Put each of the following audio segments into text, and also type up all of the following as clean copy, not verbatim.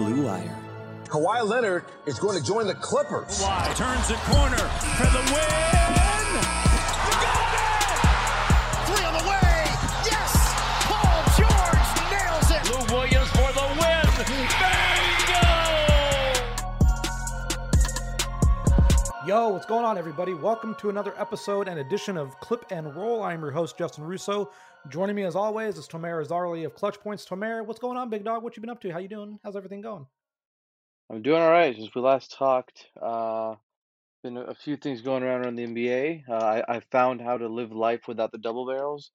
Blue Wire. Kawhi Leonard is going to join the Clippers. Kawhi turns the corner for the win. We got it! Three on the way. Yes! Paul George nails it. Lou Williams for the win. Bingo! Yo, what's going on, everybody? Welcome to another episode and edition of Clip and Roll. I'm your host, Justin Russo. Joining me, as always, is Tomer Azarli of Clutch Points. Tomer, what's going on, big dog? What you been up to? How you doing? How's everything going? I'm doing all right. Since we last talked, been a few things going around the NBA. I found how to live life without the double barrels,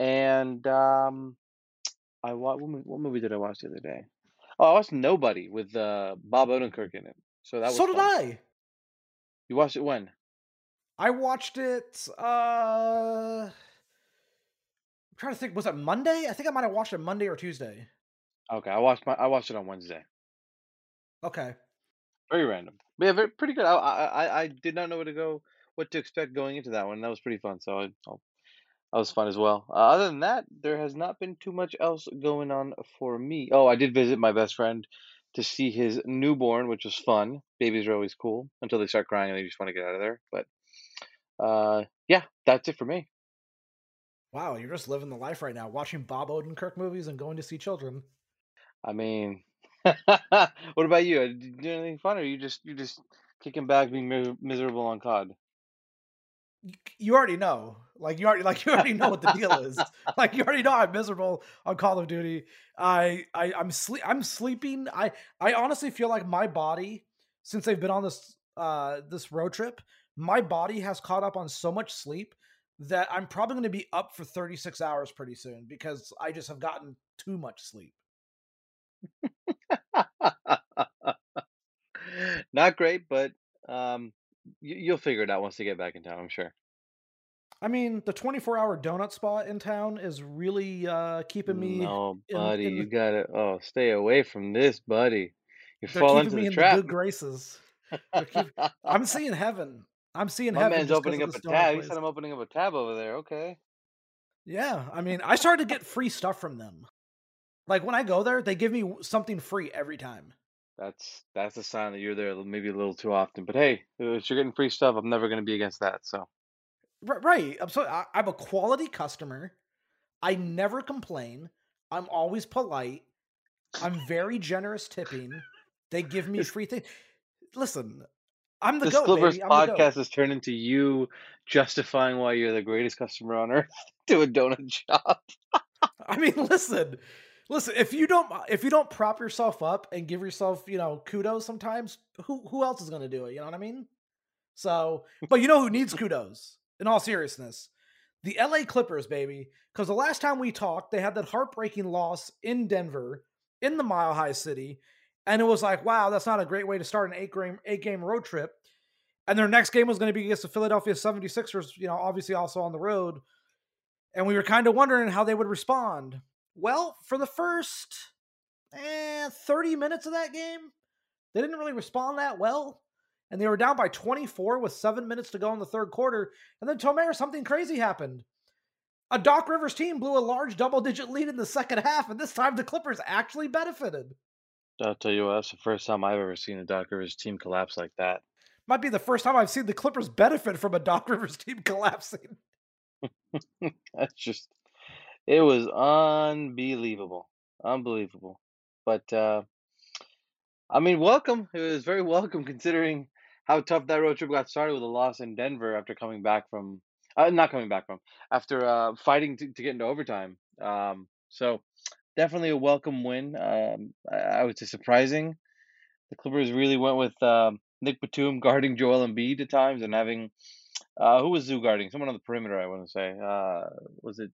and what movie did I watch the other day? Oh, I watched Nobody with Bob Odenkirk in it. So that was so fun. Did I. You watched it when? I watched it. I'm trying to think. Was it Monday? I think I might have watched it Monday or Tuesday. Okay, I watched it on Wednesday. Okay. Very random. Yeah, pretty good. I did not know what to expect going into that one. That was pretty fun. So that was fun as well. Other than that, there has not been too much else going on for me. Oh, I did visit my best friend to see his newborn, which was fun. Babies are always cool until they start crying and they just want to get out of there. But yeah, that's it for me. Wow, you're just living the life right now, watching Bob Odenkirk movies and going to see children. I mean. What about you? Did you do anything fun, or you just kicking back, being miserable on COD? You already know, you already know what the deal is. Like, you already know I'm miserable on Call of Duty. I'm sleeping. I honestly feel like my body, since they've been on this road trip, my body has caught up on so much sleep that I'm probably going to be up for 36 hours pretty soon because I just have gotten too much sleep. Not great, but you'll figure it out once you get back in town, I'm sure. I mean, the 24-hour donut spot in town is really keeping me... No, buddy, you gotta stay away from this, buddy. You fall into the trap. They're keeping me in the good graces. I'm seeing heaven. My man's opening up a tab. He said I'm opening up a tab over there. Okay. Yeah, I mean, I started to get free stuff from them. Like, when I go there, they give me something free every time. That's a sign that you're there maybe a little too often. But hey, if you're getting free stuff, I'm never going to be against that. So, right. I'm a quality customer. I never complain. I'm always polite. I'm very generous tipping. They give me free things. Listen, I'm the goat, baby. This podcast has turned into you justifying why you're the greatest customer on earth to a donut shop. I mean, listen, if you don't prop yourself up and give yourself, kudos sometimes, who else is going to do it? You know what I mean? So, but you know who needs kudos in all seriousness? The LA Clippers, baby. Because the last time we talked, they had that heartbreaking loss in Denver, in the Mile High City. And it was like, wow, that's not a great way to start an eight game road trip. And their next game was going to be against the Philadelphia 76ers, obviously also on the road. And we were kind of wondering how they would respond. Well, for the first 30 minutes of that game, they didn't really respond that well. And they were down by 24 with 7 minutes to go in the third quarter. And then, Tomer, something crazy happened. A Doc Rivers team blew a large double-digit lead in the second half, and this time the Clippers actually benefited. I'll tell you what, that's the first time I've ever seen a Doc Rivers team collapse like that. Might be the first time I've seen the Clippers benefit from a Doc Rivers team collapsing. That's just... It was unbelievable. But, I mean, welcome. It was very welcome considering how tough that road trip got started with a loss in Denver after fighting to get into overtime. So definitely a welcome win. I would say surprising. The Clippers really went with Nick Batum guarding Joel Embiid at times and having, who was Zu guarding? Someone on the perimeter, I want to say. Was it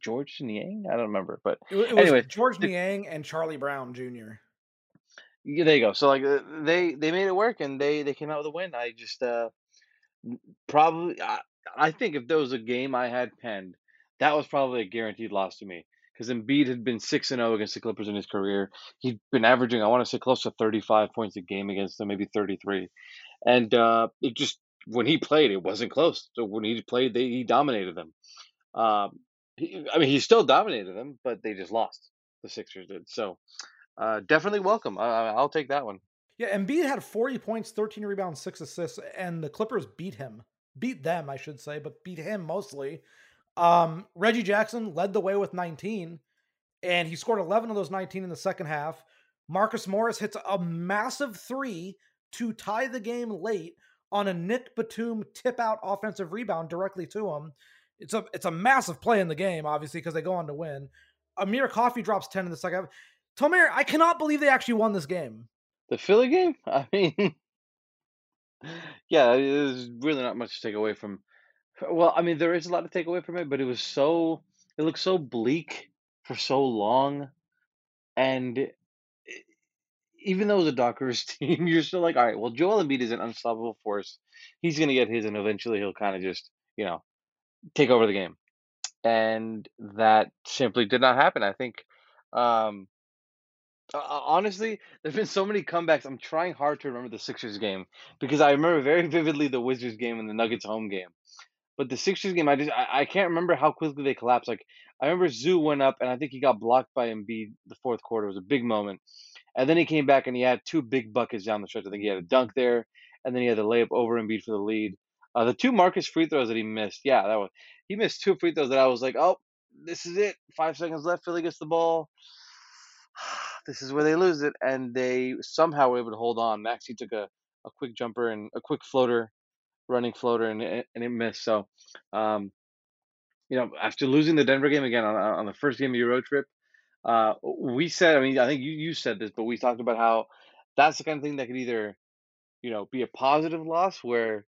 George Niang? I don't remember, but anyway, George Niang and Charlie Brown Jr. Yeah, there you go. So they made it work and they came out with a win. I just I think if there was a game I had penned, that was probably a guaranteed loss to me because Embiid had been 6-0 against the Clippers in his career. He'd been averaging, I want to say, close to 35 points a game against them, maybe 33, and it just when he played, it wasn't close. So when he played, he dominated them. He still dominated them, but they just lost. The Sixers did. So definitely welcome. I'll take that one. Yeah, Embiid had 40 points, 13 rebounds, 6 assists, and the Clippers beat them mostly. Reggie Jackson led the way with 19, and he scored 11 of those 19 in the second half. Marcus Morris hits a massive three to tie the game late on a Nick Batum tip-out offensive rebound directly to him. It's a massive play in the game, obviously, because they go on to win. Amir Coffey drops 10 in the second half. Tomer, I cannot believe they actually won this game. The Philly game? I mean, yeah, there's really not much to take away from. Well, I mean, there is a lot to take away from it, but it looked so bleak for so long. And even though it was a Doc Rivers team, you're still like, all right, well, Joel Embiid is an unstoppable force. He's going to get his, and eventually he'll kind of just, take over the game. And that simply did not happen. I think, honestly, there's been so many comebacks. I'm trying hard to remember the Sixers game because I remember very vividly the Wizards game and the Nuggets home game. But the Sixers game, I can't remember how quickly they collapsed. Like, I remember Zu went up, and I think he got blocked by Embiid the fourth quarter. It was a big moment. And then he came back, and he had two big buckets down the stretch. I think he had a dunk there, and then he had the layup over Embiid for the lead. The two Marcus free throws that he missed. Yeah, that was he missed two free throws that I was like, oh, this is it. 5 seconds left. Philly gets the ball. This is where they lose it. And they somehow were able to hold on. Maxey took a quick jumper and a quick floater, running floater, and it missed. So, after losing the Denver game again on the first game of your road trip, we said, I think you said this, but we talked about how that's the kind of thing that could either, be a positive loss where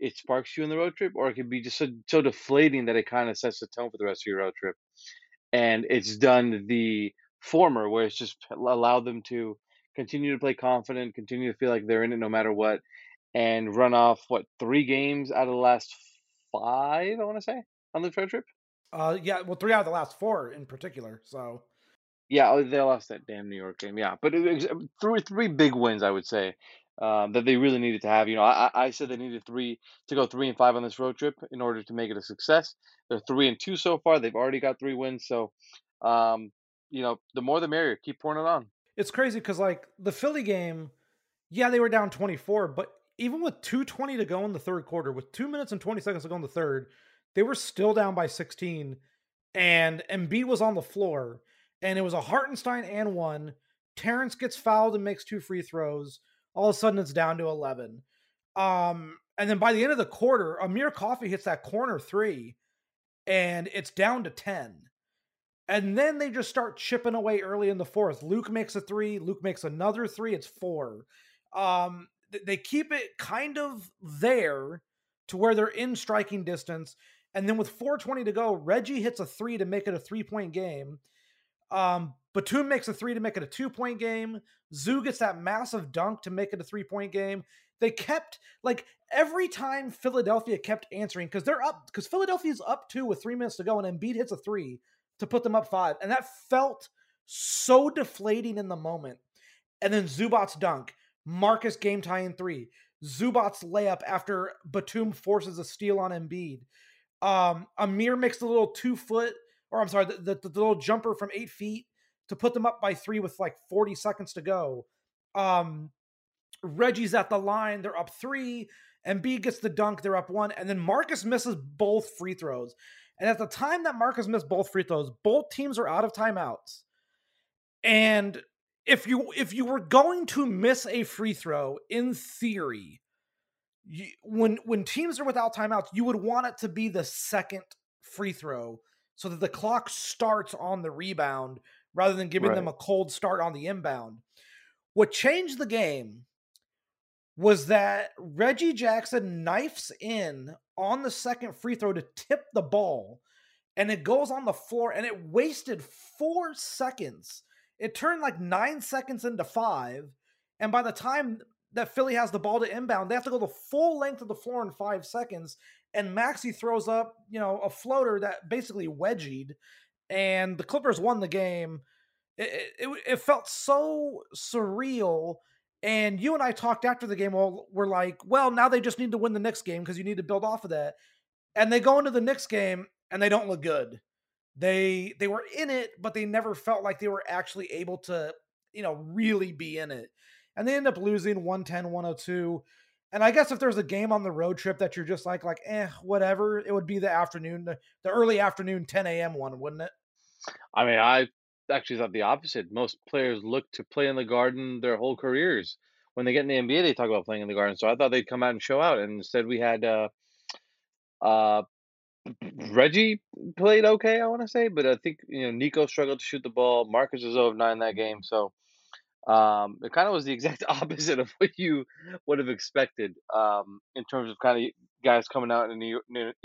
it sparks you in the road trip, or it could be just so deflating that it kind of sets the tone for the rest of your road trip. And it's done the former, where it's just allowed them to continue to play confident, continue to feel like they're in it no matter what, and run off, three games out of the last five, I want to say, on the road trip? Three out of the last four in particular, so. Yeah, they lost that damn New York game, yeah. But three big wins, I would say, that they really needed to have. I said they needed to go 3-5 on this road trip in order to make it a success. They're 3-2 so far. They've already got 3 wins, so, the more the merrier. Keep pouring it on. It's crazy because, the Philly game, yeah, they were down 24, but even with 2:20 to go in the third quarter, with 2 minutes and 20 seconds to go in the third, they were still down by 16, and Embiid was on the floor, and it was a Hartenstein and one. Terrence gets fouled and makes 2 free throws. All of a sudden, it's down to 11. And then by the end of the quarter, Amir Coffey hits that corner three, and it's down to 10. And then they just start chipping away early in the fourth. Luke makes a three. Luke makes another three. It's 4. They keep it kind of there to where they're in striking distance. And then with 4:20 to go, Reggie hits a three to make it a 3-point game. Batum makes a three to make it a 2-point game. Zu gets that massive dunk to make it a 3-point game. They kept, every time Philadelphia kept answering, because they're up, because Philadelphia's up 2 with 3 minutes to go, and Embiid hits a three to put them up 5. And that felt so deflating in the moment. And then Zubac's dunk. Marcus game tying 3. Zubac's layup after Batum forces a steal on Embiid. Amir makes the little 2-foot, or I'm sorry, the little jumper from 8 feet to put them up by 3 with 40 seconds to go. Reggie's at the line. They're up 3. Embiid gets the dunk. They're up 1. And then Marcus misses both free throws. And at the time that Marcus missed both free throws, both teams are out of timeouts. And if you were going to miss a free throw, in theory, when teams are without timeouts, you would want it to be the second free throw so that the clock starts on the rebound rather than giving them a cold start on the inbound. What changed the game was that Reggie Jackson knifes in on the second free throw to tip the ball, and it goes on the floor, and it wasted 4 seconds. It turned 9 seconds into 5, and by the time that Philly has the ball to inbound, they have to go the full length of the floor in 5 seconds, and Maxey throws up, a floater that basically wedgied, and the Clippers won the game. It felt so surreal, and you and I talked after the game, we're like, well, now they just need to win the Knicks game because you need to build off of that, and they go into the Knicks game, and they don't look good. They were in it, but they never felt like they were actually able to you know, really be in it. And they end up losing 110-102. And I guess if there's a game on the road trip that you're just like eh, whatever, it would be the afternoon, the early afternoon 10 a.m. one, wouldn't it? I mean, I actually thought the opposite. Most players look to play in the Garden their whole careers. When they get in the NBA, they talk about playing in the Garden. So I thought they'd come out and show out. And instead we had Reggie played okay, I want to say. But I think, you know, Nico struggled to shoot the ball. Marcus was 0 of 9 that game. So it kind of was the exact opposite of what you would have expected in terms of kind of guys coming out in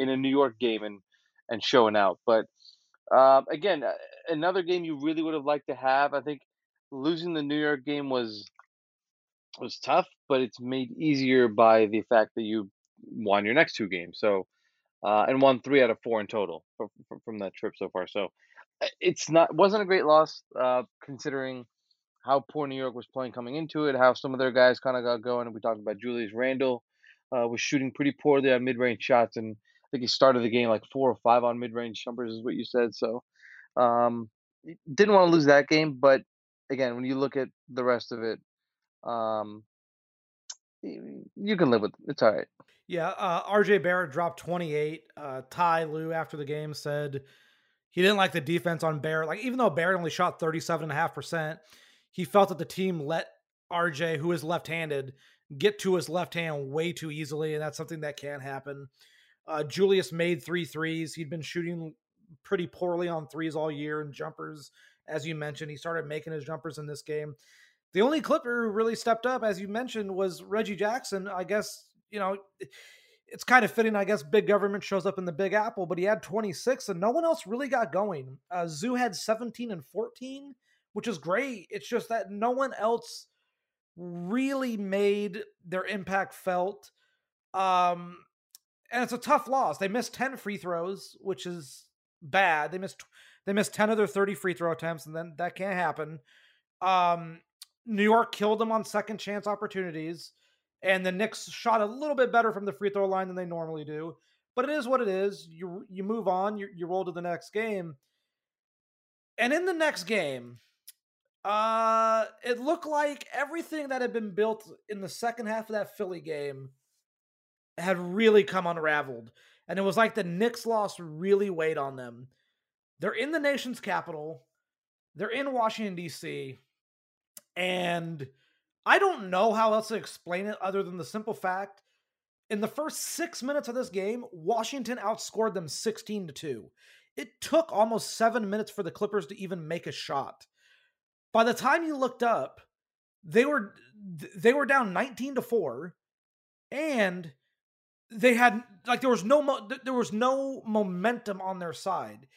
a New York game and showing out. But again, another game you really would have liked to have. I think losing the New York game was tough, but it's made easier by the fact that you won your next two games. So, and won 3 out of 4 in total from that trip so far. So it wasn't a great loss, considering how poor New York was playing coming into it, how some of their guys kind of got going. We talked about Julius Randle was shooting pretty poorly on mid-range shots. And I think he started the game like 4 or 5 on mid-range jumpers is what you said. So didn't want to lose that game. But again, when you look at the rest of it, you can live with it. It's all right. Yeah, RJ Barrett dropped 28. Ty Lue after the game said he didn't like the defense on Barrett. Like, even though Barrett only shot 37.5%, he felt that the team let RJ, who is left-handed, get to his left hand way too easily, and that's something that can happen. Julius made 3 threes. He'd been shooting pretty poorly on threes all year and jumpers, as you mentioned. He started making his jumpers in this game. The only Clipper who really stepped up, as you mentioned, was Reggie Jackson. I guess, you know, it's kind of fitting, I guess, big government shows up in the Big Apple, but he had 26 and no one else really got going. Zu had 17 and 14, which is great. It's just that no one else really made their impact felt. And it's a tough loss. They missed 10 free throws, which is bad. They missed 10 of their 30 free throw attempts, and then that can't happen. New York killed them on second chance opportunities, and the Knicks shot a little bit better from the free throw line than they normally do, but it is what it is. You move on, you roll to the next game. And in the next game, it looked like everything that had been built in the second half of that Philly game had really come unraveled. And it was like the Knicks loss really weighed on them. They're in the nation's capital. They're in Washington, D.C., and I don't know how else to explain it other than the simple fact, in the first 6 minutes of this game, Washington outscored them 16-2. It took almost 7 minutes for the Clippers to even make a shot. By the time you looked up, they were down 19-4, and they had like there was no momentum on their side.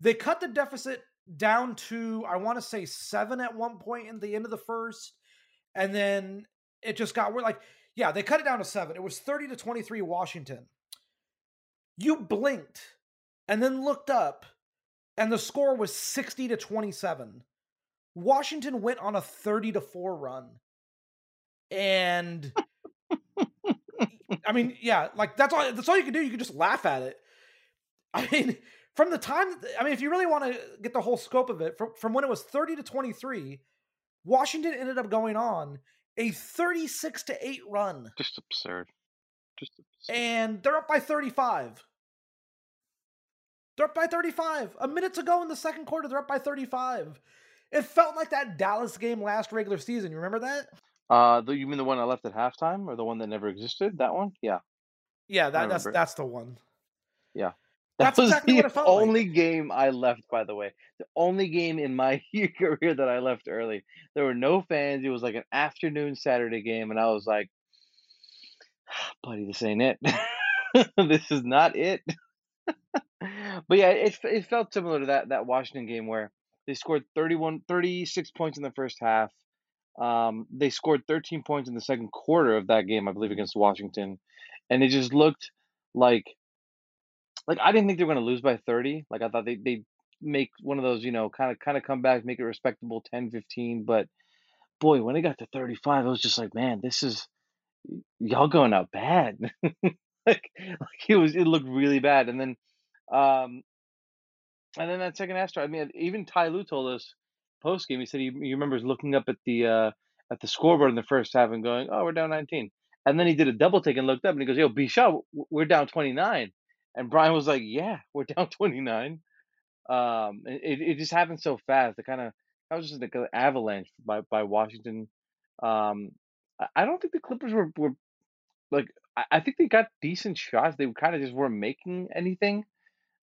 They cut the deficit down to, I want to say, 7 at one point in the end of the first. And then it just got, we're like, yeah, they cut it down to 7. It was 30-23 Washington. You blinked and then looked up and the score was 60-27. Washington went on a 30-4 run. And I mean, yeah, like that's all you can do. You can just laugh at it. I mean, from the time, if you really want to get the whole scope of it, from when it was 30-23, Washington ended up going on a 36-8 run. Just absurd. And they're up by 35. They're up by 35. A minute to go in the second quarter, they're up by 35. It felt like that Dallas game last regular season. You remember that? You mean the one I left at halftime, or the one that never existed? That one? Yeah. Yeah, that's the one. Yeah. That was exactly the only game I left, by the way. The only game in my career that I left early. There were no fans. It was like an afternoon Saturday game, and I was like, buddy, this ain't it. This is not it. But yeah, it felt similar to that Washington game where they scored 36 points in the first half. They scored 13 points in the second quarter of that game, I believe, against Washington. And it just looked like I didn't think they were going to lose by 30. Like I thought they'd make one of those, you know, kind of come back, make it respectable 10-15, but boy, when it got to 35, I was just like, man, this is y'all going out bad. It looked really bad. And then that second half started. I mean, even Ty Lue told us post game, he said he remembers looking up at the scoreboard in the first half and going, "Oh, we're down 19." And then he did a double take and looked up and he goes, "Yo, B-Shaw, we're down 29." And Brian was like, "Yeah, we're down 29." It just happened so fast. That was just like an avalanche by Washington. I don't think the Clippers were like, I think they got decent shots. They kind of just weren't making anything.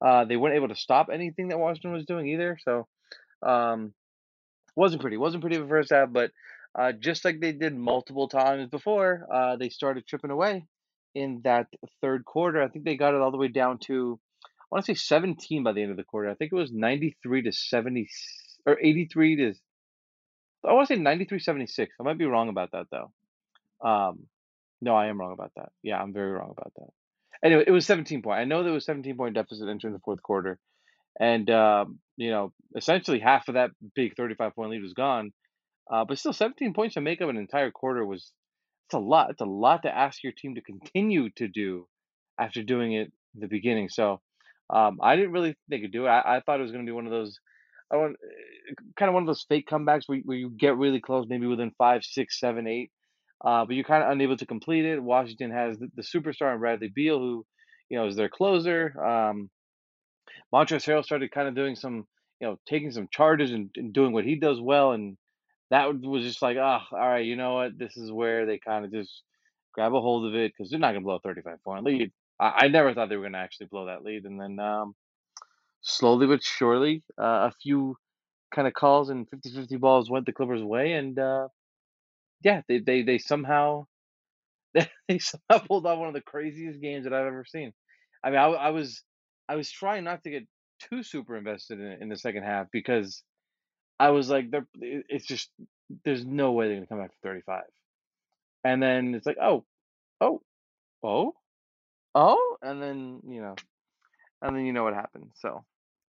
They weren't able to stop anything that Washington was doing either. So, wasn't pretty for the first half. But just like they did multiple times before, they started tripping away in that third quarter. I think they got it all the way down to, I want to say 17 by the end of the quarter. I think it was 93-76. I might be wrong about that though. No, I am wrong about that. Yeah, I'm very wrong about that. Anyway, it was 17-point. I know there was 17-point deficit entering the fourth quarter. And, essentially half of that big 35-point lead was gone. But still, 17 points to make up an entire quarter was it's a lot. It's a lot to ask your team to continue to do after doing it in the beginning. So I didn't really think they could do it. I thought it was going to be one of those one of those fake comebacks where you get really close, maybe within 5, 6, 7, 8. But you're kind of unable to complete it. Washington has the superstar in Bradley Beal, who, is their closer. Montrezl Harrell started kind of doing some, taking some charges and doing what he does well. And that was just like, all right, you know what? This is where they kind of just grab a hold of it because they're not going to blow a 35-point lead. I never thought they were going to actually blow that lead. And then slowly but surely, a few kind of calls and 50-50 balls went the Clippers' way. And, yeah, they somehow pulled off one of the craziest games that I've ever seen. I mean, I was trying not to get too super invested in the second half because I was like, it's just there's no way they're gonna come back for 35. And then it's like, oh, and then what happened. So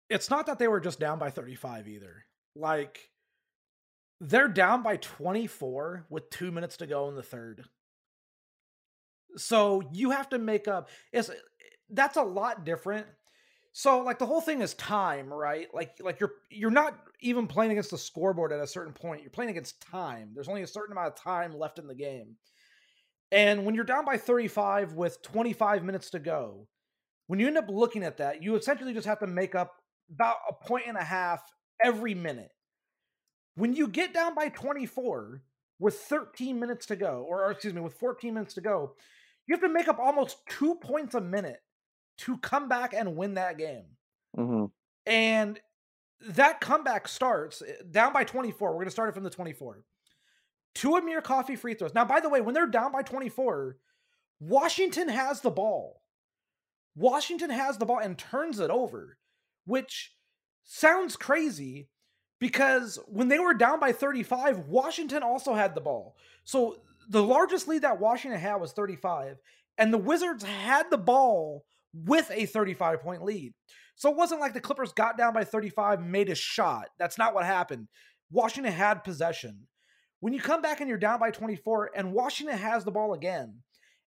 it's not that they were just down by 35 either, like. They're down by 24 with 2 minutes to go in the third. So you have to make up. That's a lot different. So like the whole thing is time, right? Like you're not even playing against the scoreboard at a certain point. You're playing against time. There's only a certain amount of time left in the game. And when you're down by 35 with 25 minutes to go, when you end up looking at that, you essentially just have to make up about 1.5 points every minute. When you get down by 24 with 13 minutes to go, with 14 minutes to go, you have to make up almost 2 points a minute to come back and win that game. Mm-hmm. And that comeback starts down by 24. We're going to start it from the 24. 2 Amir Coffey free throws. Now, by the way, when they're down by 24, Washington has the ball. And turns it over, which sounds crazy. Because when they were down by 35, Washington also had the ball. So the largest lead that Washington had was 35. And the Wizards had the ball with a 35-point lead. So it wasn't like the Clippers got down by 35, made a shot. That's not what happened. Washington had possession. When you come back and you're down by 24 and Washington has the ball again,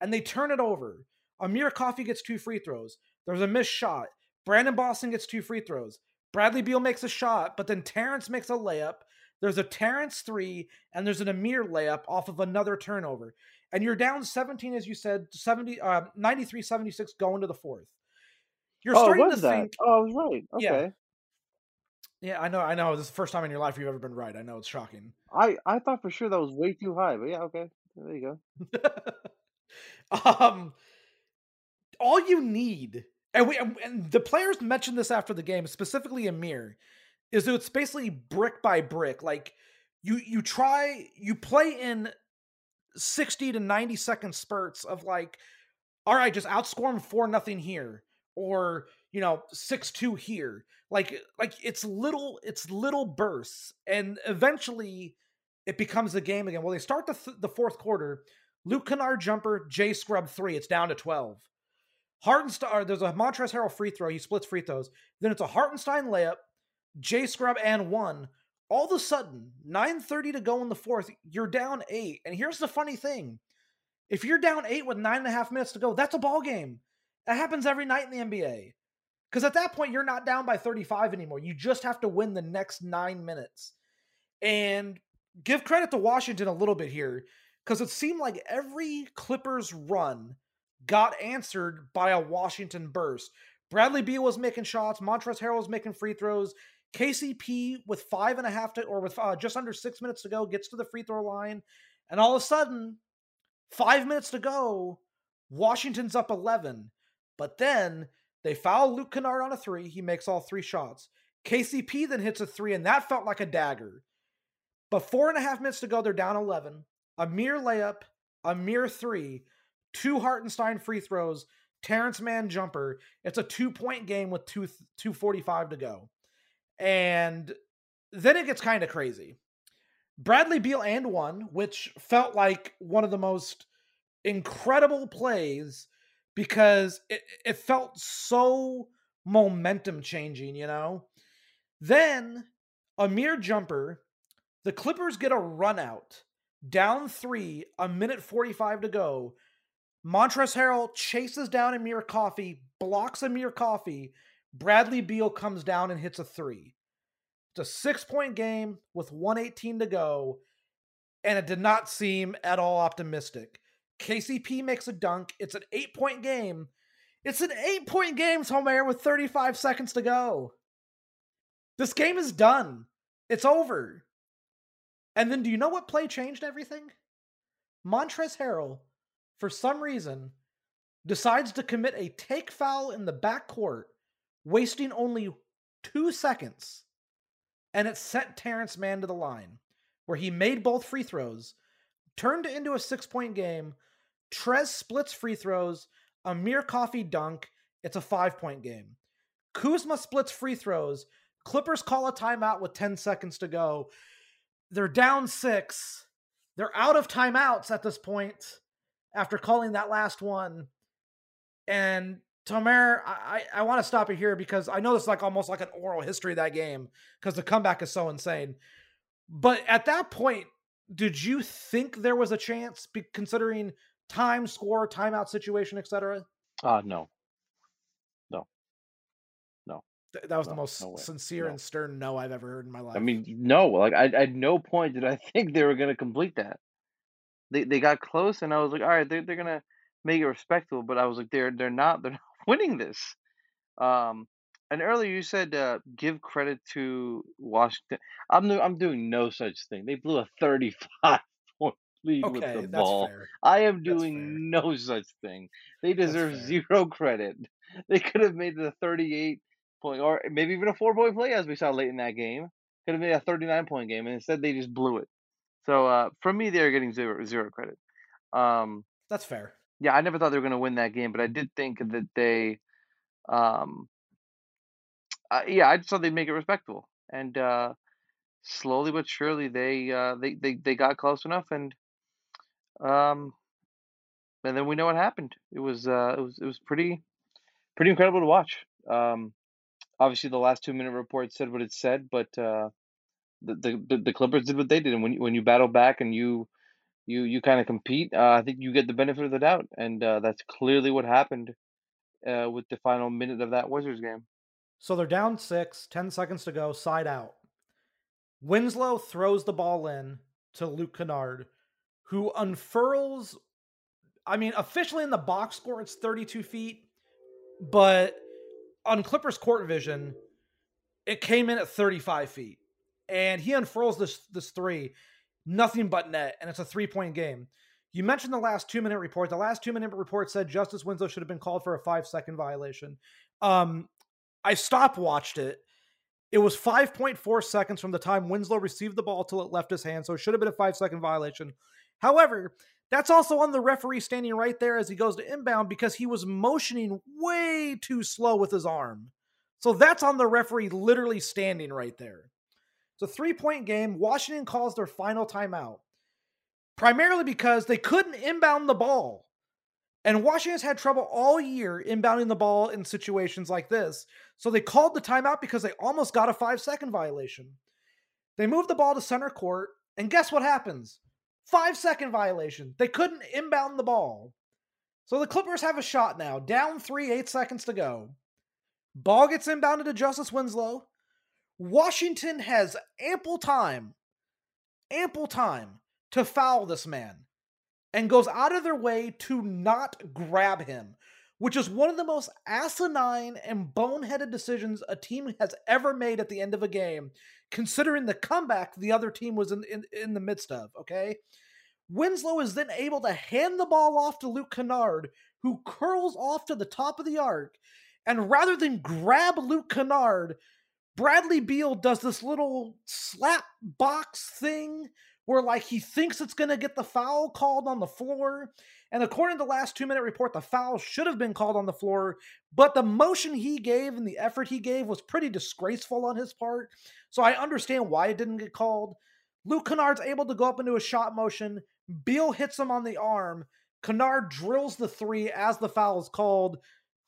and they turn it over, Amir Coffey gets 2 free throws. There's a missed shot. Brandon Boston gets 2 free throws. Bradley Beal makes a shot, but then Terrence makes a layup. There's a Terrence 3, and there's an Amir layup off of another turnover. And you're down 17, as you said, 93-76 going to the fourth. You're starting to think. Oh, I was right. Okay. Yeah, I know. This is the first time in your life you've ever been right. I know, it's shocking. I thought for sure that was way too high, but yeah, okay. There you go. All you need... And the players mentioned this after the game, specifically Amir, is that it's basically brick by brick. Like you play in 60 to 90 second spurts of like, all right, just outscore them 4-0 here, or 6-2 here. Like it's little bursts, and eventually it becomes a game again. Well, they start the fourth quarter. Luke Kennard jumper, Jay Scrubb 3. It's down to 12. Hartenstein, there's a Montrezl Harrell free throw. He splits free throws. Then it's a Hartenstein layup, Jay Scrubb, and 1. All of a sudden, 9:30 to go in the fourth, you're down 8. And here's the funny thing. If you're down 8 with 9.5 minutes to go, that's a ball game. That happens every night in the NBA. Because at that point, you're not down by 35 anymore. You just have to win the next 9 minutes. And give credit to Washington a little bit here, because it seemed like every Clippers run got answered by a Washington burst. Bradley Beal was making shots. Montrezl Harrell was making free throws. KCP with just under 6 minutes to go gets to the free throw line. And all of a sudden, 5 minutes to go, Washington's up 11. But then they foul Luke Kennard on a three. He makes all three shots. KCP then hits a three, and that felt like a dagger. But 4.5 minutes to go, they're down 11. Amir layup, Amir three, two Hartenstein free throws, Terrence Mann jumper. It's a 2-point game with 2:45 to go. And then it gets kind of crazy. Bradley Beal and one, which felt like one of the most incredible plays because it felt so momentum changing, you know? Then Amir jumper, the Clippers get a run out, down 3, 1:45 to go. Montrezl Harrell chases down Amir Coffey, blocks Amir Coffey. Bradley Beal comes down and hits a 3. It's a 6-point game with 1:18 to go, and it did not seem at all optimistic. KCP makes a dunk. It's an 8-point game. It's an 8-point game, Homer, with 35 seconds to go. This game is done. It's over. And then do you know what play changed everything? Montrezl Harrell, for some reason, decides to commit a take foul in the backcourt, wasting only 2 seconds. And it sent Terrence Mann to the line, where he made both free throws, turned it into a 6-point game. Trez splits free throws, Amir Coffey dunk. It's a 5-point game. Kuzma splits free throws. Clippers call a timeout with 10 seconds to go. They're down 6. They're out of timeouts at this point after calling that last one. And Tomer, I want to stop it here because I know this is like almost like an oral history of that game because the comeback is so insane. But at that point, did you think there was a chance considering time, score, timeout situation, etc.? No. That was the most sincere and stern no I've ever heard in my life. I mean, no. Like, at no point did I think they were going to complete that. They got close, and I was like, all right, they're going to make it respectable. But I was like, they're not winning this. And earlier you said give credit to Washington. I'm doing no such thing. They blew a 35-point lead with the ball. Fair. I am doing no such thing. They deserve zero credit. They could have made it a 38-point or maybe even a 4-point play as we saw late in that game. Could have made a 39-point game, and instead they just blew it. So for me, they're getting zero credit. That's fair. Yeah, I never thought they were going to win that game, but I did think that they I just thought they'd make it respectable, and slowly but surely they got close enough, and then we know what happened. It was pretty incredible to watch. Obviously, the last 2-minute report said what it said, but the Clippers did what they did, and when you battle back and you kind of compete, I think you get the benefit of the doubt, and that's clearly what happened with the final minute of that Wizards game. So they're down 6, 10 seconds to go, side out. Winslow throws the ball in to Luke Kennard, who unfurls, officially in the box score, it's 32 feet, but on Clippers court vision, it came in at 35 feet. And he unfurls this three, nothing but net, and it's a 3-point game. You mentioned the last 2-minute report. The last 2-minute report said Justice Winslow should have been called for a 5-second violation. I stopwatched it. It was 5.4 seconds from the time Winslow received the ball till it left his hand, so it should have been a 5-second violation. However, that's also on the referee standing right there as he goes to inbound because he was motioning way too slow with his arm. So that's on the referee literally standing right there. It's a 3-point game. Washington calls their final timeout, primarily because they couldn't inbound the ball. And Washington's had trouble all year inbounding the ball in situations like this. So they called the timeout because they almost got a 5-second violation. They moved the ball to center court, and guess what happens? 5-second violation. They couldn't inbound the ball. So the Clippers have a shot now. Down 3, 8 seconds to go. Ball gets inbounded to Justice Winslow. Washington has ample time ample time to foul this man and goes out of their way to not grab him, which is one of the most asinine and boneheaded decisions a team has ever made at the end of a game, considering the comeback the other team was in the midst of, okay? Winslow is then able to hand the ball off to Luke Kennard, who curls off to the top of the arc, and rather than grab Luke Kennard, Bradley Beal does this little slap box thing where, like, he thinks it's going to get the foul called on the floor. And according to the last 2-minute report, the foul should have been called on the floor, but the motion he gave and the effort he gave was pretty disgraceful on his part. So I understand why it didn't get called. Luke Kennard's able to go up into a shot motion. Beal hits him on the arm. Kennard drills the three as the foul is called.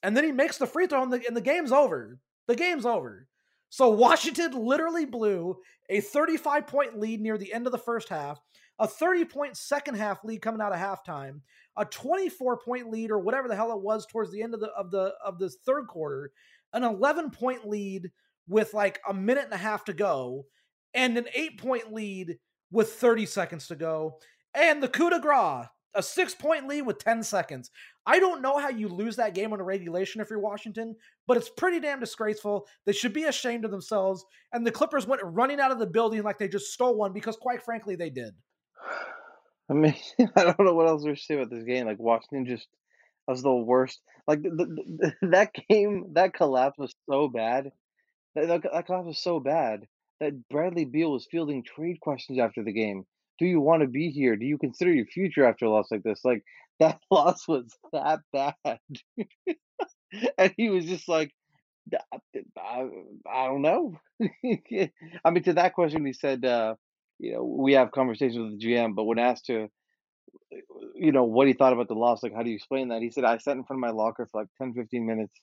And then he makes the free throw, and the game's over. The game's over. So Washington literally blew a 35-point lead near the end of the first half, a 30-point second half lead coming out of halftime, a 24-point lead or whatever the hell it was towards the end of the third quarter, an 11-point lead with like a minute and a half to go, and an 8-point lead with 30 seconds to go, and the coup de grace, a 6-point lead with 10 seconds. I don't know how you lose that game on a regulation if you're Washington, but it's pretty damn disgraceful. They should be ashamed of themselves. And the Clippers went running out of the building like they just stole one, because quite frankly, they did. I mean, I don't know what else we should say about this game. Like, Washington just was the worst. Like, that game, that collapse was so bad. That collapse was so bad that Bradley Beal was fielding trade questions after the game. Do you want to be here? Do you consider your future after a loss like this? Like, that loss was that bad. And he was just like, I don't know. I mean, to that question, he said, we have conversations with the GM, but when asked to, what he thought about the loss, like, how do you explain that? He said, I sat in front of my locker for like 10, 15 minutes,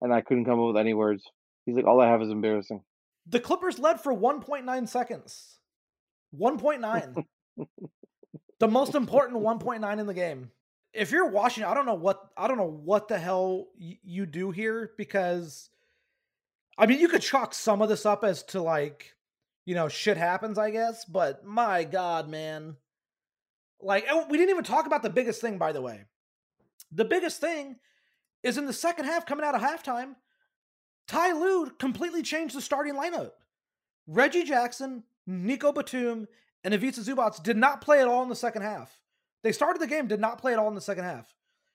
and I couldn't come up with any words. He's like, all I have is embarrassing. The Clippers led for 1.9 seconds. 1.9. The most important 1.9 in the game. If you're Washington, I don't know what the hell you do here, because I mean, you could chalk some of this up as to, like, shit happens, I guess, but my God, man. Like, we didn't even talk about the biggest thing, by the way. The biggest thing is in the second half, coming out of halftime, Ty Lue completely changed the starting lineup. Reggie Jackson, Nico Batum, and Ivica Zubac did not play at all in the second half. They started the game, did not play at all in the second half.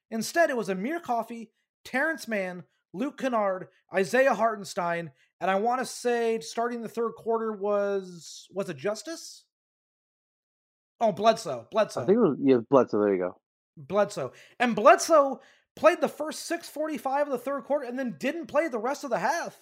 Instead, it was Amir Coffey, Terrence Mann, Luke Kennard, Isaiah Hartenstein, and I want to say starting the third quarter was it Justice? Oh, Bledsoe. I think it was Bledsoe. There you go. Bledsoe. And Bledsoe played the first 6:45 of the third quarter and then didn't play the rest of the half.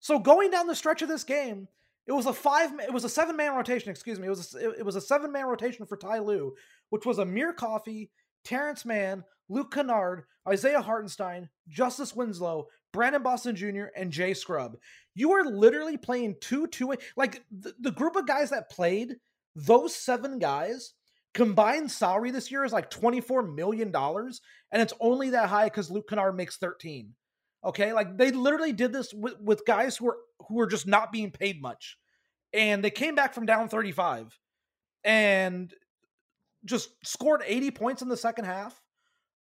So going down the stretch of this game, It was a 7-man rotation, excuse me. It was a 7-man rotation for Ty Lue, which was Amir Coffey, Terrence Mann, Luke Kennard, Isaiah Hartenstein, Justice Winslow, Brandon Boston Jr., and Jay Scrubb. You are literally playing two-way. Like, the group of guys that played, those 7 guys, combined salary this year is like $24 million, and it's only that high because Luke Kennard makes 13. Okay, like, they literally did this with guys who were just not being paid much. And they came back from down 35 and just scored 80 points in the second half.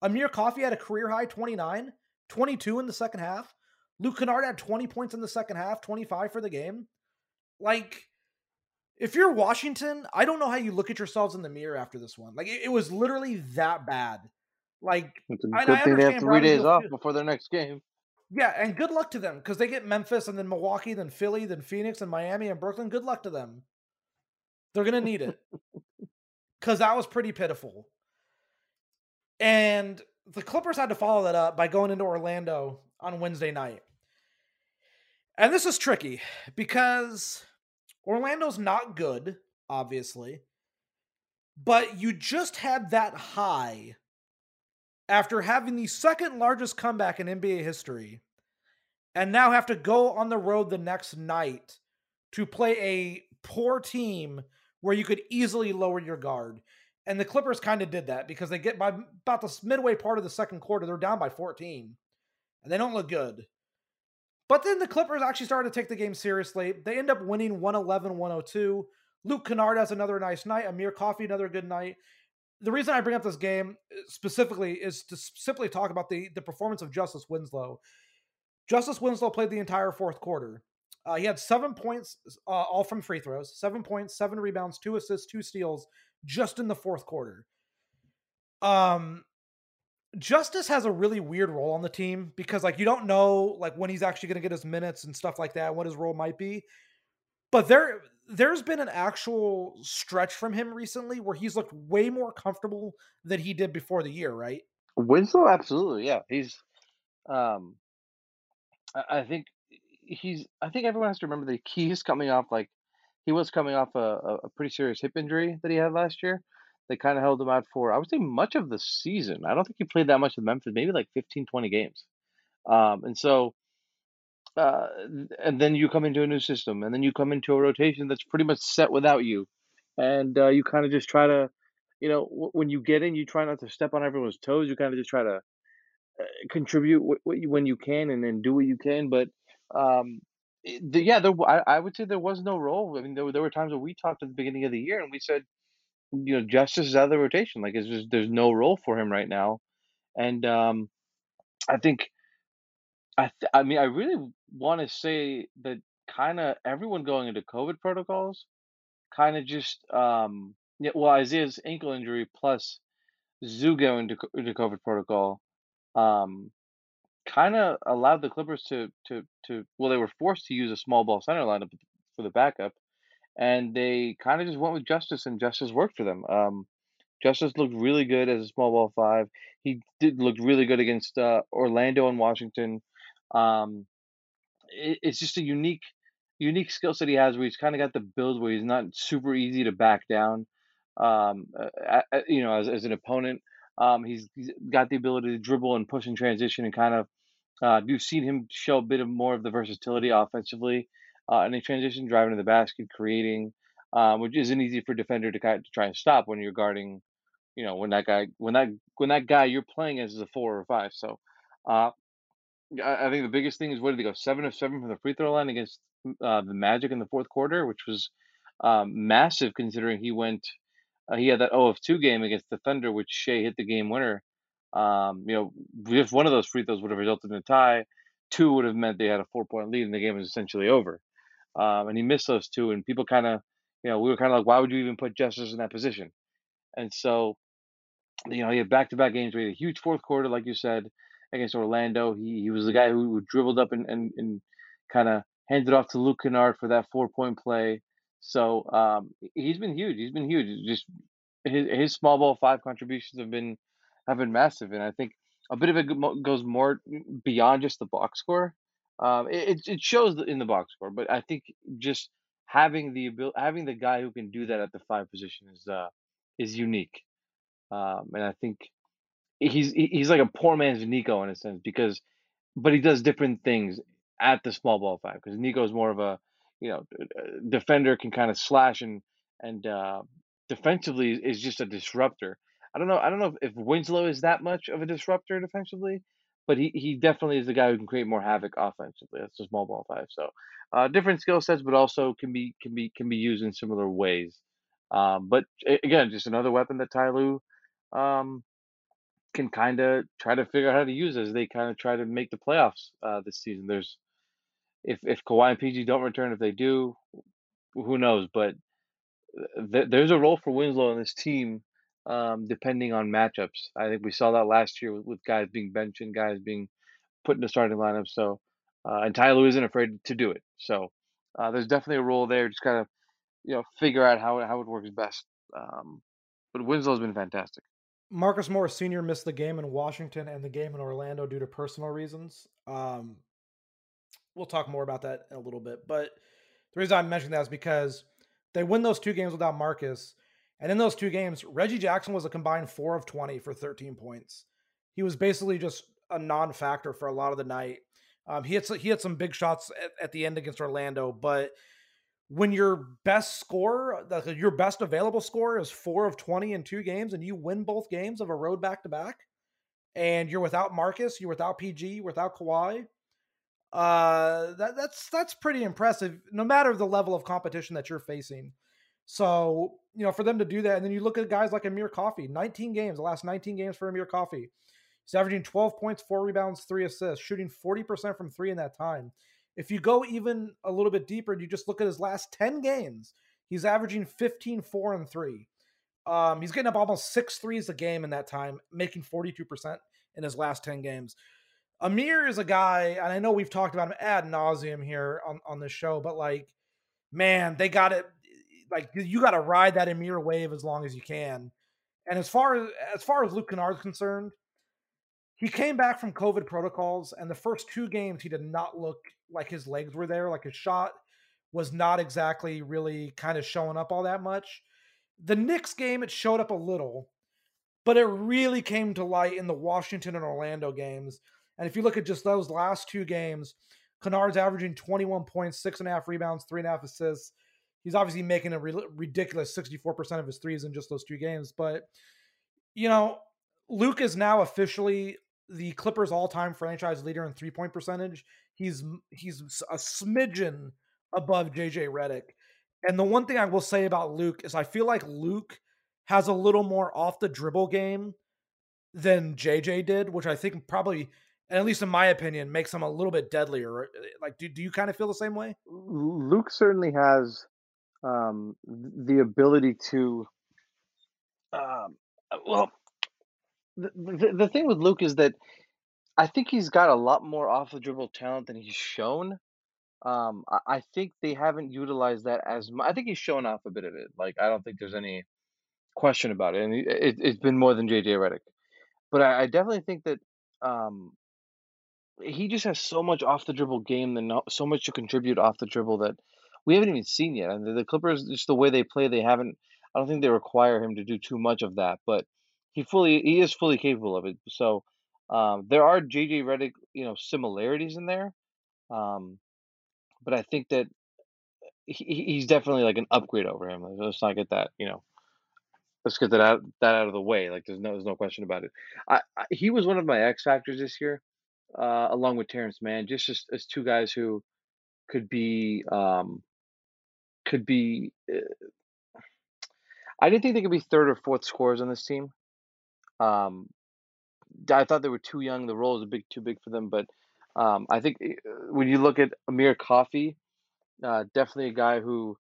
Amir Coffey had a career-high 29, 22 in the second half. Luke Kennard had 20 points in the second half, 25 for the game. Like, if you're Washington, I don't know how you look at yourselves in the mirror after this one. Like, it was literally that bad. Like, I think they have 3 days off before their next game. Yeah, and good luck to them, because they get Memphis and then Milwaukee, then Philly, then Phoenix and Miami and Brooklyn. Good luck to them. They're going to need it, because that was pretty pitiful. And the Clippers had to follow that up by going into Orlando on Wednesday night. And this is tricky because Orlando's not good, obviously, but you just had that high after having the second largest comeback in NBA history, and now have to go on the road the next night to play a poor team where you could easily lower your guard. And the Clippers kind of did that, because they get by about the midway part of the second quarter, they're down by 14, and they don't look good. But then the Clippers actually started to take the game seriously. They end up winning 111-102. Luke Kennard has another nice night. Amir Coffey, another good night. The reason I bring up this game specifically is to simply talk about the performance of Justice Winslow. Justice Winslow played the entire fourth quarter. He had 7 points, all from free throws, 7 points, 7 rebounds, 2 assists, 2 steals, just in the fourth quarter. Justice has a really weird role on the team because, like, you don't know, like, when he's actually going to get his minutes and stuff like that, what his role might be. But there's been an actual stretch from him recently where he's looked way more comfortable than he did before the year, right? Winslow, absolutely, yeah. He's, I think everyone has to remember that he's coming off, like, he was coming off a pretty serious hip injury that he had last year. They kind of held him out for, I would say, much of the season. I don't think he played that much with Memphis, maybe like 15, 20 games. And then you come into a new system, and then you come into a rotation that's pretty much set without you. And you kind of just try to, you know, when you get in, you try not to step on everyone's toes. You kind of just try to contribute when you can and then do what you can. But, I would say there was no role. I mean, there were times when we talked at the beginning of the year, and we said, you know, Justice is out of the rotation. Like, it's just, there's no role for him right now. And I really want to say that kind of everyone going into COVID protocols kind of just, Isaiah's ankle injury plus Zu going into COVID protocol kind of allowed the Clippers to they were forced to use a small ball center lineup for the backup. And they kind of just went with Justice, and Justice worked for them. Justice looked really good as a small ball five. He did look really good against Orlando and Washington. It's just a unique skill set he has, where he's kind of got the build where he's not super easy to back down. As an opponent, he's got the ability to dribble and push and transition, and kind of you've seen him show a bit of more of the versatility offensively. And in transition, driving to the basket, creating, which isn't easy for a defender to try and stop when you're guarding, you know, when that guy you're playing as is a 4 or 5. So, I think the biggest thing is, what did they go, 7 of 7 from the free throw line against the Magic in the fourth quarter, which was massive, considering he had that 0 of 2 game against the Thunder, which Shea hit the game winner. If one of those free throws would have resulted in a tie, 2 would have meant they had a 4-point lead, and the game was essentially over. And he missed those 2, and people kind of, you know, we were kind of like, why would you even put Justice in that position? And so, you know, he had back-to-back games. We had a huge fourth quarter, like you said, against Orlando. He was the guy who dribbled up and kind of handed off to Luke Kennard for that 4-point play. So he's been huge. He's been huge. Just his small ball 5 contributions have been massive, and I think a bit of it goes more beyond just the box score. It shows in the box score, but I think just having the guy who can do that at the 5 position is unique. And I think he's like a poor man's Nico in a sense, but he does different things at the small ball 5, because Nico is more of a, you know, defender, can kind of slash and defensively is just a disruptor. I don't know if Winslow is that much of a disruptor defensively, but he definitely is the guy who can create more havoc offensively. That's a small ball 5. So different skill sets, but also can be used in similar ways. But again, just another weapon that Ty Lue can kind of try to figure out how to use as they kind of try to make the playoffs this season. There's if Kawhi and PG don't return, if they do, who knows? But there's a role for Winslow in this team. Depending on matchups. I think we saw that last year with guys being benched and guys being put in the starting lineup. So, and Ty Lue isn't afraid to do it. So there's definitely a role there. Just kind of, you know, figure out how it works best. But Winslow's been fantastic. Marcus Morris Sr. missed the game in Washington and the game in Orlando due to personal reasons. We'll talk more about that in a little bit. But the reason I'm mentioning that is because they win those 2 games without Marcus. And in those 2 games, Reggie Jackson was a combined 4 of 20 for 13 points. He was basically just a non-factor for a lot of the night. He had some big shots at the end against Orlando, but when your best scorer, your best available scorer is 4 of 20 in 2 games, and you win both games of a road back-to-back, and you're without Marcus, you're without PG, without Kawhi, that's pretty impressive, no matter the level of competition that you're facing. So, you know, for them to do that, and then you look at guys like Amir Coffey, 19 games, the last 19 games for Amir Coffey. He's averaging 12 points, 4 rebounds, 3 assists, shooting 40% from 3 in that time. If you go even a little bit deeper and you just look at his last 10 games, he's averaging 15, 4, and 3. He's getting up almost 6 threes a game in that time, making 42% in his last 10 games. Amir is a guy, and I know we've talked about him ad nauseum here on this show, but like, man, they got it. Like, you got to ride that Amir wave as long as you can. And as far as Luke Kennard is concerned, he came back from COVID protocols, and the first 2 games he did not look like his legs were there. Like, his shot was not exactly really kind of showing up all that much. The Knicks game, it showed up a little, but it really came to light in the Washington and Orlando games. And if you look at just those last 2 games, Kennard's averaging 21 points, 6.5 rebounds, 3.5 assists. He's obviously making a ridiculous 64% of his threes in just those 2 games. But, you know, Luke is now officially the Clippers all-time franchise leader in three-point percentage. He's a smidgen above JJ Redick. And the one thing I will say about Luke is I feel like Luke has a little more off-the-dribble game than JJ did, which I think probably, and at least in my opinion, makes him a little bit deadlier. Like, do you kind of feel the same way? Luke certainly has the ability to, the thing with Luke is that I think he's got a lot more off-the-dribble talent than he's shown. I think they haven't utilized that as much. I think he's shown off a bit of it. Like, I don't think there's any question about it. And it's been more than JJ Redick. But I definitely think that he just has so much off-the-dribble game and so much to contribute off-the-dribble that we haven't even seen yet. And the Clippers, just the way they play, they haven't – I don't think they require him to do too much of that. But he is fully capable of it. So there are JJ Redick, similarities in there. But I think that he's definitely like an upgrade over him. Let's not get that, let's get that out of the way. Like, there's no question about it. He was one of my X factors this year, along with Terrence Mann, just as 2 guys who could be. I didn't think they could be 3rd or 4th scorers on this team. I thought they were too young. The role was too big for them, but. I think when you look at Amir Coffey, definitely a guy who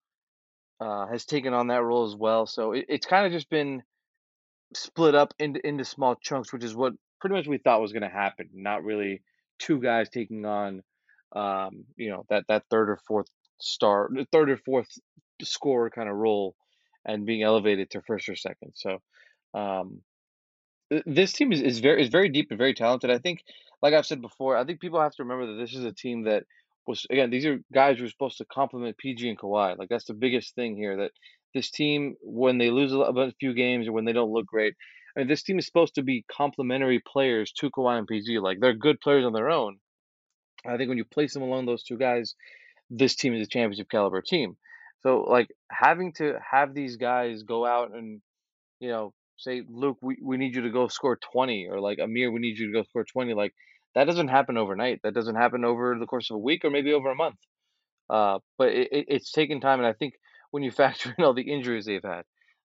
has taken on that role as well. So it's kind of just been split up into small chunks, which is what pretty much we thought was going to happen. Not really 2 guys taking on, that 3rd or 4th star, 3rd or 4th scorer kind of role, and being elevated to 1st or 2nd. So this team is very deep and very talented. I think. Like I've said before, I think people have to remember that this is a team that was, again, these are guys who are supposed to complement PG and Kawhi. Like, that's the biggest thing here, that this team, when they lose a few games or when they don't look great, I mean, this team is supposed to be complementary players to Kawhi and PG. Like, they're good players on their own. I think when you place them along those 2 guys, this team is a championship caliber team. So, like, having to have these guys go out and, say, Luke, we need you to go score 20, or like, Amir, we need you to go score 20. Like, that doesn't happen overnight. That doesn't happen over the course of a week or maybe over a month. But it's taken time, and I think when you factor in all the injuries they've had,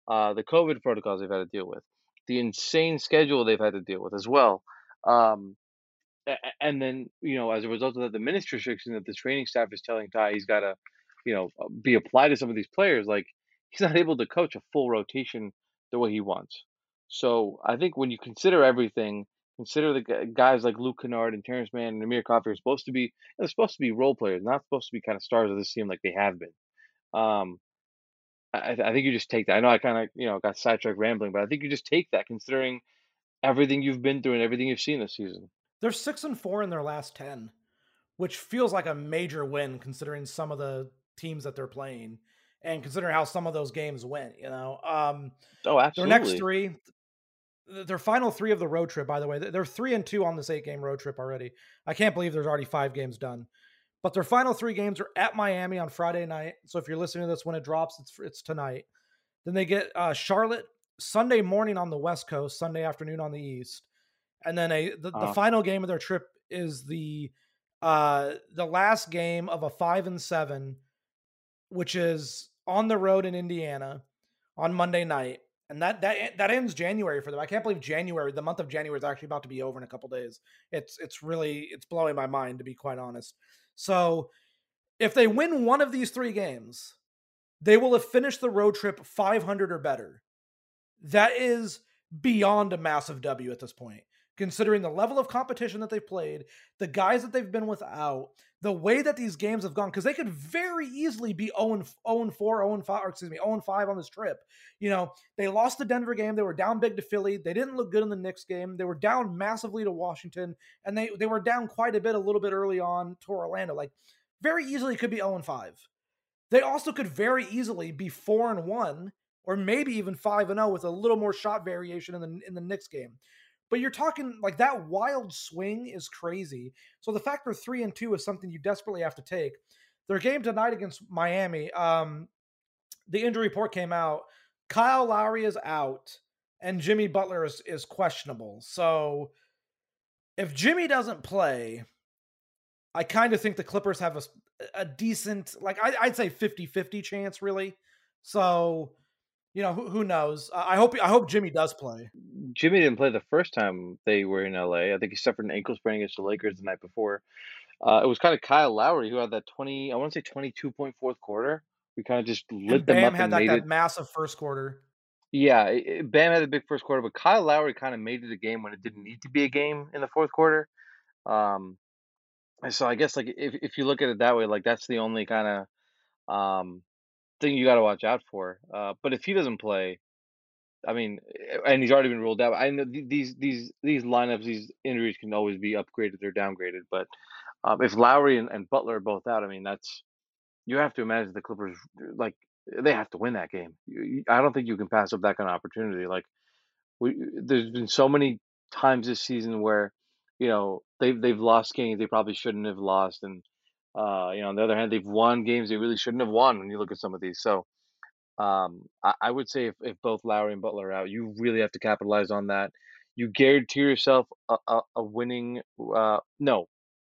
the COVID protocols they've had to deal with, the insane schedule they've had to deal with as well, and then as a result of that, the minutes restriction that the training staff is telling Ty he's got to be applied to some of these players. Like, he's not able to coach a full rotation the way he wants. So I think when you consider everything, consider the guys like Luke Kennard and Terrence Mann and Amir Coffey are supposed to be role players, not supposed to be kind of stars of this team like they have been. I think you just take that. I know I kind of got sidetracked rambling, but I think you just take that considering everything you've been through and everything you've seen this season. They're 6-4 in their last 10, which feels like a major win considering some of the teams that they're playing. And consider how some of those games went, Oh, absolutely. Their next 3, their final 3 of the road trip, by the way, they're 3-2 on this 8-game road trip already. I can't believe there's already 5 games done. But their final 3 games are at Miami on Friday night. So if you're listening to this when it drops, it's tonight. Then they get Charlotte Sunday morning on the West Coast, Sunday afternoon on the East, and then the final game of their trip is the last game of a 5-7, which is on the road in Indiana on Monday night. And that ends January for them. I can't believe the month of January is actually about to be over in a couple days. It's really blowing my mind, to be quite honest. So if they win one of these three games, they will have finished the road trip 500 or better. That is beyond a massive W at this point, considering the level of competition that they've played, the guys that they've been without, the way that these games have gone, because they could very easily be 0-5 on this trip. You know, they lost the Denver game. They were down big to Philly. They didn't look good in the Knicks game. They were down massively to Washington, and they were down quite a little bit early on to Orlando. Like, very easily could be 0-5. They also could very easily be 4-1 or maybe even 5-0 with a little more shot variation in the Knicks game. But you're talking, like, that wild swing is crazy. So the fact they're 3-2 is something you desperately have to take. Their game tonight against Miami, the injury report came out. Kyle Lowry is out, and Jimmy Butler is questionable. So if Jimmy doesn't play, I kind of think the Clippers have a decent, like, I'd say 50-50 chance, really. So, you know, who knows? I hope Jimmy does play. Jimmy didn't play the first time they were in LA. I think he suffered an ankle sprain against the Lakers the night before. It was kind of Kyle Lowry who had that 22-point fourth quarter. We kind of just lit them up. Bam had that massive first quarter. Yeah, Bam had a big first quarter, but Kyle Lowry kind of made it a game when it didn't need to be a game in the fourth quarter. And so I guess, like, if you look at it that way, like, that's the only kind of thing you got to watch out for. But if he doesn't play, I mean, and he's already been ruled out. I know these lineups, these injuries can always be upgraded or downgraded. But if Lowry and Butler are both out, I mean, that's, you have to imagine the Clippers, like, they have to win that game. I don't think you can pass up that kind of opportunity. Like, there's been so many times this season where, you know, they've lost games they probably shouldn't have lost, and you know, on the other hand, they've won games they really shouldn't have won when you look at some of these. So I would say if both Lowry and Butler are out, you really have to capitalize on that. You guarantee yourself a winning no.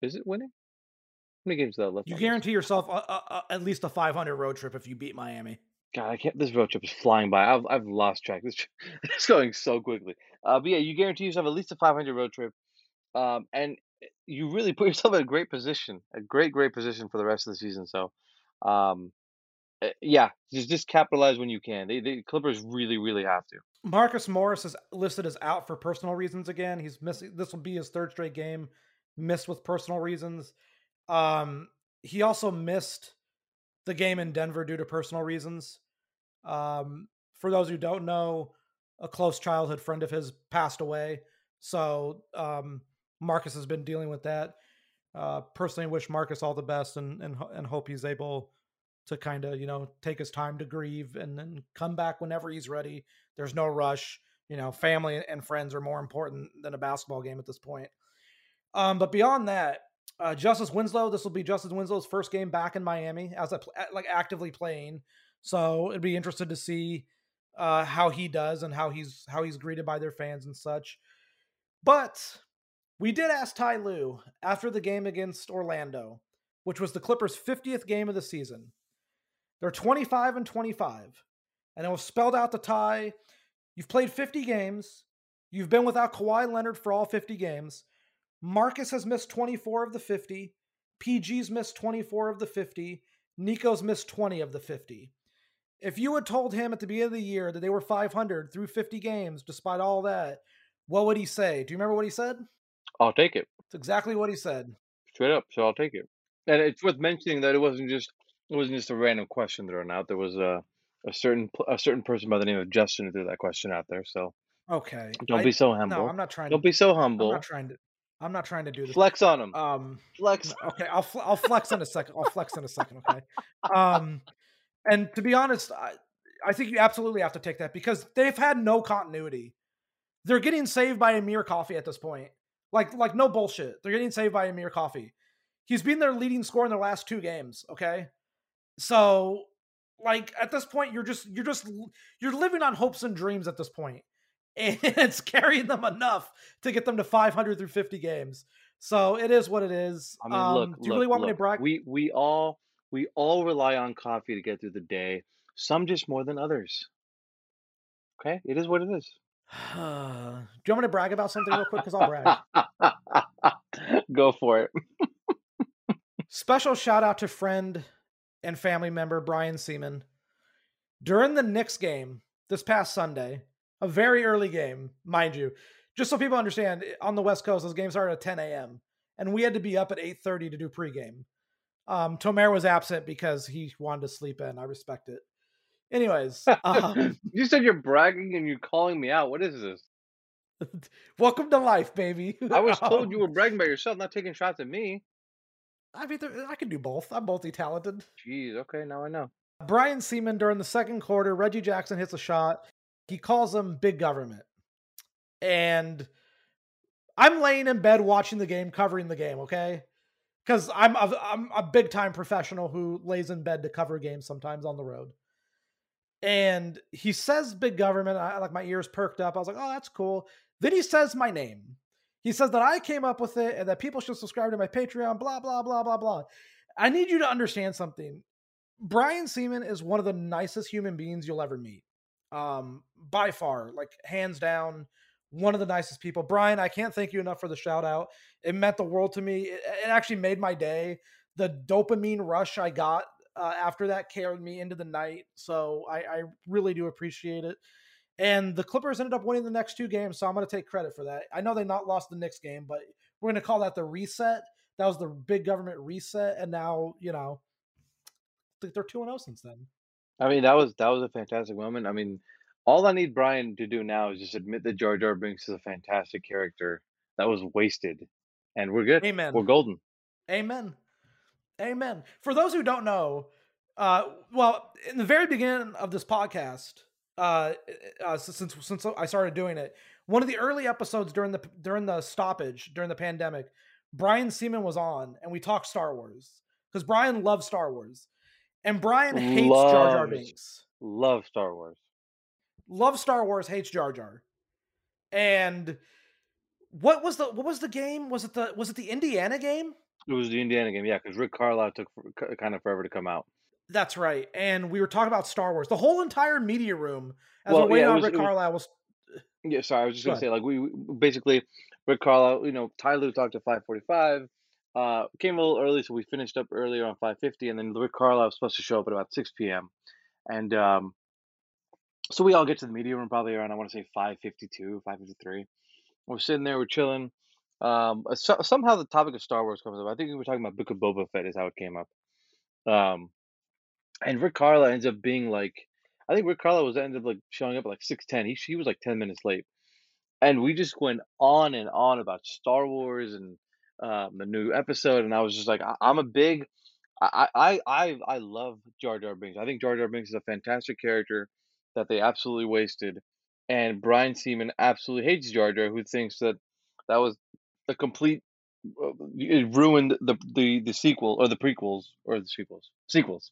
Is it winning? How many games are left? You guarantee yourself at least a 500 road trip if you beat Miami. God, I can't. This road trip is flying by. I've lost track. This it's going so quickly. But yeah, you guarantee yourself at least a 500 road trip. And you really put yourself in a great position, a great position for the rest of the season. So, yeah, just capitalize when you can. The Clippers really have to. Marcus Morris is listed as out for personal reasons again. He's missing. This will be his third straight game missed with personal reasons. He also missed the game in Denver due to personal reasons. For those who don't know, a close childhood friend of his passed away. So, Marcus has been dealing with that. Personally, wish Marcus all the best and hope he's able to kind of, you know, take his time to grieve and then come back whenever he's ready. There's no rush. You know, family and friends are more important than a basketball game at this point. But beyond that, Justice Winslow, this will be Justice Winslow's first game back in Miami as actively playing. So it'd be interested to see how he does and how he's greeted by their fans and such. But we did ask Ty Lue after the game against Orlando, which was the Clippers' 50th game of the season. They're 25-25, and it was spelled out to Ty. You've played 50 games. You've been without Kawhi Leonard for all 50 games. Marcus has missed 24 of the 50. PG's missed 24 of the 50. Nico's missed 20 of the 50. If you had told him at the beginning of the year that they were 500 through 50 games, despite all that, what would he say? Do you remember what he said? I'll take it. It's exactly what he said. Straight up. So I'll take it. And it's worth mentioning that it wasn't just a random question thrown out. There was a certain person by the name of Justin who threw that question out there. So okay, don't be so humble. No, I'm not trying. Don't be so humble. I'm not trying to do this. Flex on him. Flex. Okay, I'll flex in a second. Okay. And to be honest, I think you absolutely have to take that because they've had no continuity. They're getting saved by Amir Coffey at this point. Like no bullshit. They're getting saved by Amir Coffey. He's been their leading scorer in their last two games. Okay, so like at this point, you're living on hopes and dreams at this point, and it's carrying them enough to get them to 500 through 50 games. So it is what it is. I mean, look, do you really want me to brag? We all rely on Coffey to get through the day. Some just more than others. Okay? It is what it is. Do you want me to brag about something real quick? Because I'll brag. Go for it. Special shout out to friend and family member Brian Seaman. During the Knicks game this past Sunday, a very early game, mind you, just so people understand, on the West Coast, those games started at 10 a.m. and we had to be up at 8:30 to do pregame. Tomer was absent because he wanted to sleep in. I respect it. Anyways, you said you're bragging and you're calling me out. What is this? Welcome to life, baby. I was told you were bragging by yourself, not taking shots at me. I mean, I can do both. I'm multi-talented. Jeez, okay, now I know. Brian Seaman, during the second quarter, Reggie Jackson hits a shot. He calls him big government. And I'm laying in bed watching the game, covering the game, okay? Because I'm a big-time professional who lays in bed to cover games sometimes on the road. And he says big government. I like, my ears perked up. I was like, oh, that's cool. Then he says my name. He says that I came up with it and that people should subscribe to my Patreon, blah, blah, blah, blah, blah. I need you to understand something. Brian Seaman is one of the nicest human beings you'll ever meet. By far, like, hands down, one of the nicest people. Brian, I can't thank you enough for the shout out. It meant the world to me. It actually made my day. The dopamine rush I got after that carried me into the night. So I really do appreciate it. And the Clippers ended up winning the next two games, so I'm going to take credit for that. I know they not lost the Knicks game, but we're going to call that the reset. That was the big government reset, and now, you know, they're 2-0 since then. I mean, that was a fantastic moment. I mean, all I need Brian to do now is just admit that Jar Jar Binks is a fantastic character. That was wasted, and we're good. Amen. We're golden. Amen. Amen. For those who don't know, well, in the very beginning of this podcast, since I started doing it, one of the early episodes during the stoppage, during the pandemic, Brian Seaman was on and we talked Star Wars because Brian loves Star Wars and Brian hates Jar Jar Binks. Love Star Wars. Love Star Wars, hates Jar Jar. And what was the game? Was it the Indiana game? It was the Indiana game, yeah, because Rick Carlisle took kind of forever to come out. That's right. And we were talking about Star Wars. The whole entire media room, as we're waiting on Rick Carlisle was... Yeah, sorry. I was just going to say, like, we basically, Rick Carlisle, you know, Ty Lue talked at 5:45, came a little early, so we finished up earlier on 5:50, and then Rick Carlisle was supposed to show up at about 6 p.m. And so we all get to the media room probably around, I want to say, 5:52, 5:53. We're sitting there, we're chilling. Somehow the topic of Star Wars comes up. I think we were talking about Book of Boba Fett is how it came up. And Rick Carlisle ends up being like, I think Rick Carlisle ended up like showing up at like 6:10. He was like 10 minutes late, and we just went on and on about Star Wars and the new episode. And I was just like, I love Jar Jar Binks. I think Jar Jar Binks is a fantastic character that they absolutely wasted, and Brian Seaman absolutely hates Jar Jar, who thinks that was a complete. It ruined the sequel or the prequels or the sequels. Sequels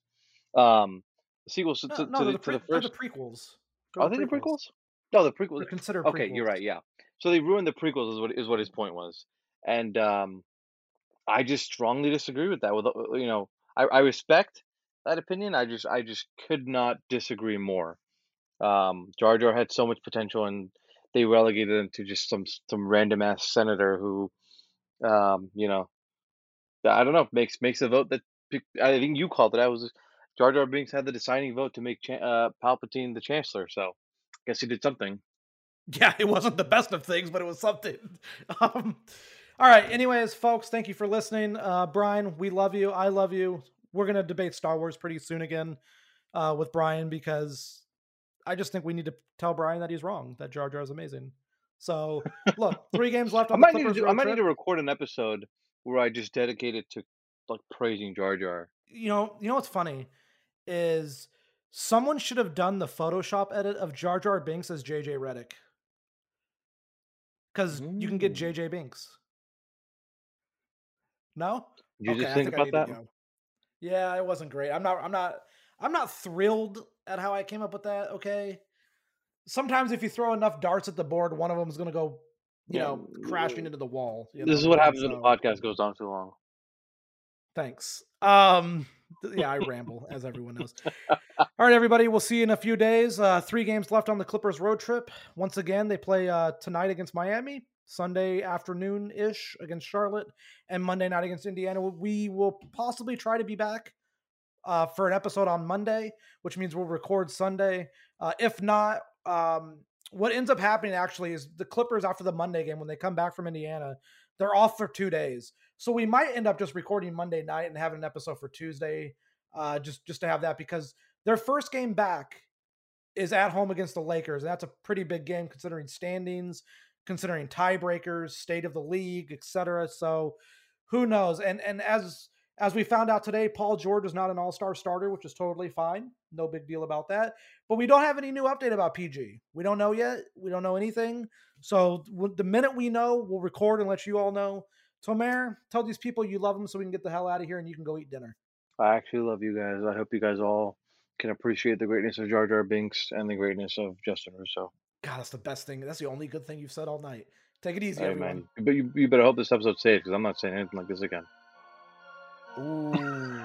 to, no, to, no, the, to the first the prequels. Are they the prequels? No, the prequels. They're considered okay, prequels. You're right. Yeah, so they ruined the prequels is what his point was, and I just strongly disagree with that. With you know, I respect that opinion. I just could not disagree more. Jar Jar had so much potential, and they relegated him to just some random ass senator who, you know, I don't know, makes a vote that I think you called it. I was. Jar Jar Binks had the deciding vote to make Palpatine the Chancellor, so I guess he did something. Yeah, it wasn't the best of things, but it was something. All right, anyways, folks, thank you for listening. Brian, we love you. I love you. We're going to debate Star Wars pretty soon again with Brian because I just think we need to tell Brian that he's wrong, that Jar Jar is amazing. So, look, 3 games left on the Clippers road trip. I might need to record an episode where I just dedicate it to like praising Jar Jar. You know what's funny? Is someone should have done the Photoshop edit of Jar Jar Binks as JJ Redick. Because you can get JJ Binks. No? You okay, just think about that? Yeah, it wasn't great. I'm not thrilled at how I came up with that, okay? Sometimes if you throw enough darts at the board, one of them is going to go, you know, crashing into the wall. This is what happens when the podcast goes on too long. Thanks. Yeah, I ramble as everyone knows. All right, everybody. We'll see you in a few days. 3 games left on the Clippers road trip. Once again, they play tonight against Miami, Sunday afternoon-ish against Charlotte, and Monday night against Indiana. We will possibly try to be back for an episode on Monday, which means we'll record Sunday. If not, what ends up happening actually is the Clippers after the Monday game, when they come back from Indiana, they're off for 2 days. So we might end up just recording Monday night and having an episode for Tuesday, just to have that, because their first game back is at home against the Lakers. And that's a pretty big game considering standings, considering tiebreakers, state of the league, etc. So who knows? And as we found out today, Paul George is not an all-star starter, which is totally fine. No big deal about that. But we don't have any new update about PG. We don't know yet. We don't know anything. So the minute we know, we'll record and let you all know. So, Amir, tell these people you love them so we can get the hell out of here and you can go eat dinner. I actually love you guys. I hope you guys all can appreciate the greatness of Jar Jar Binks and the greatness of Justin Russo. God, that's the best thing. That's the only good thing you've said all night. Take it easy, hey, everyone. Man. But you better hope this episode's safe, because I'm not saying anything like this again. Ooh.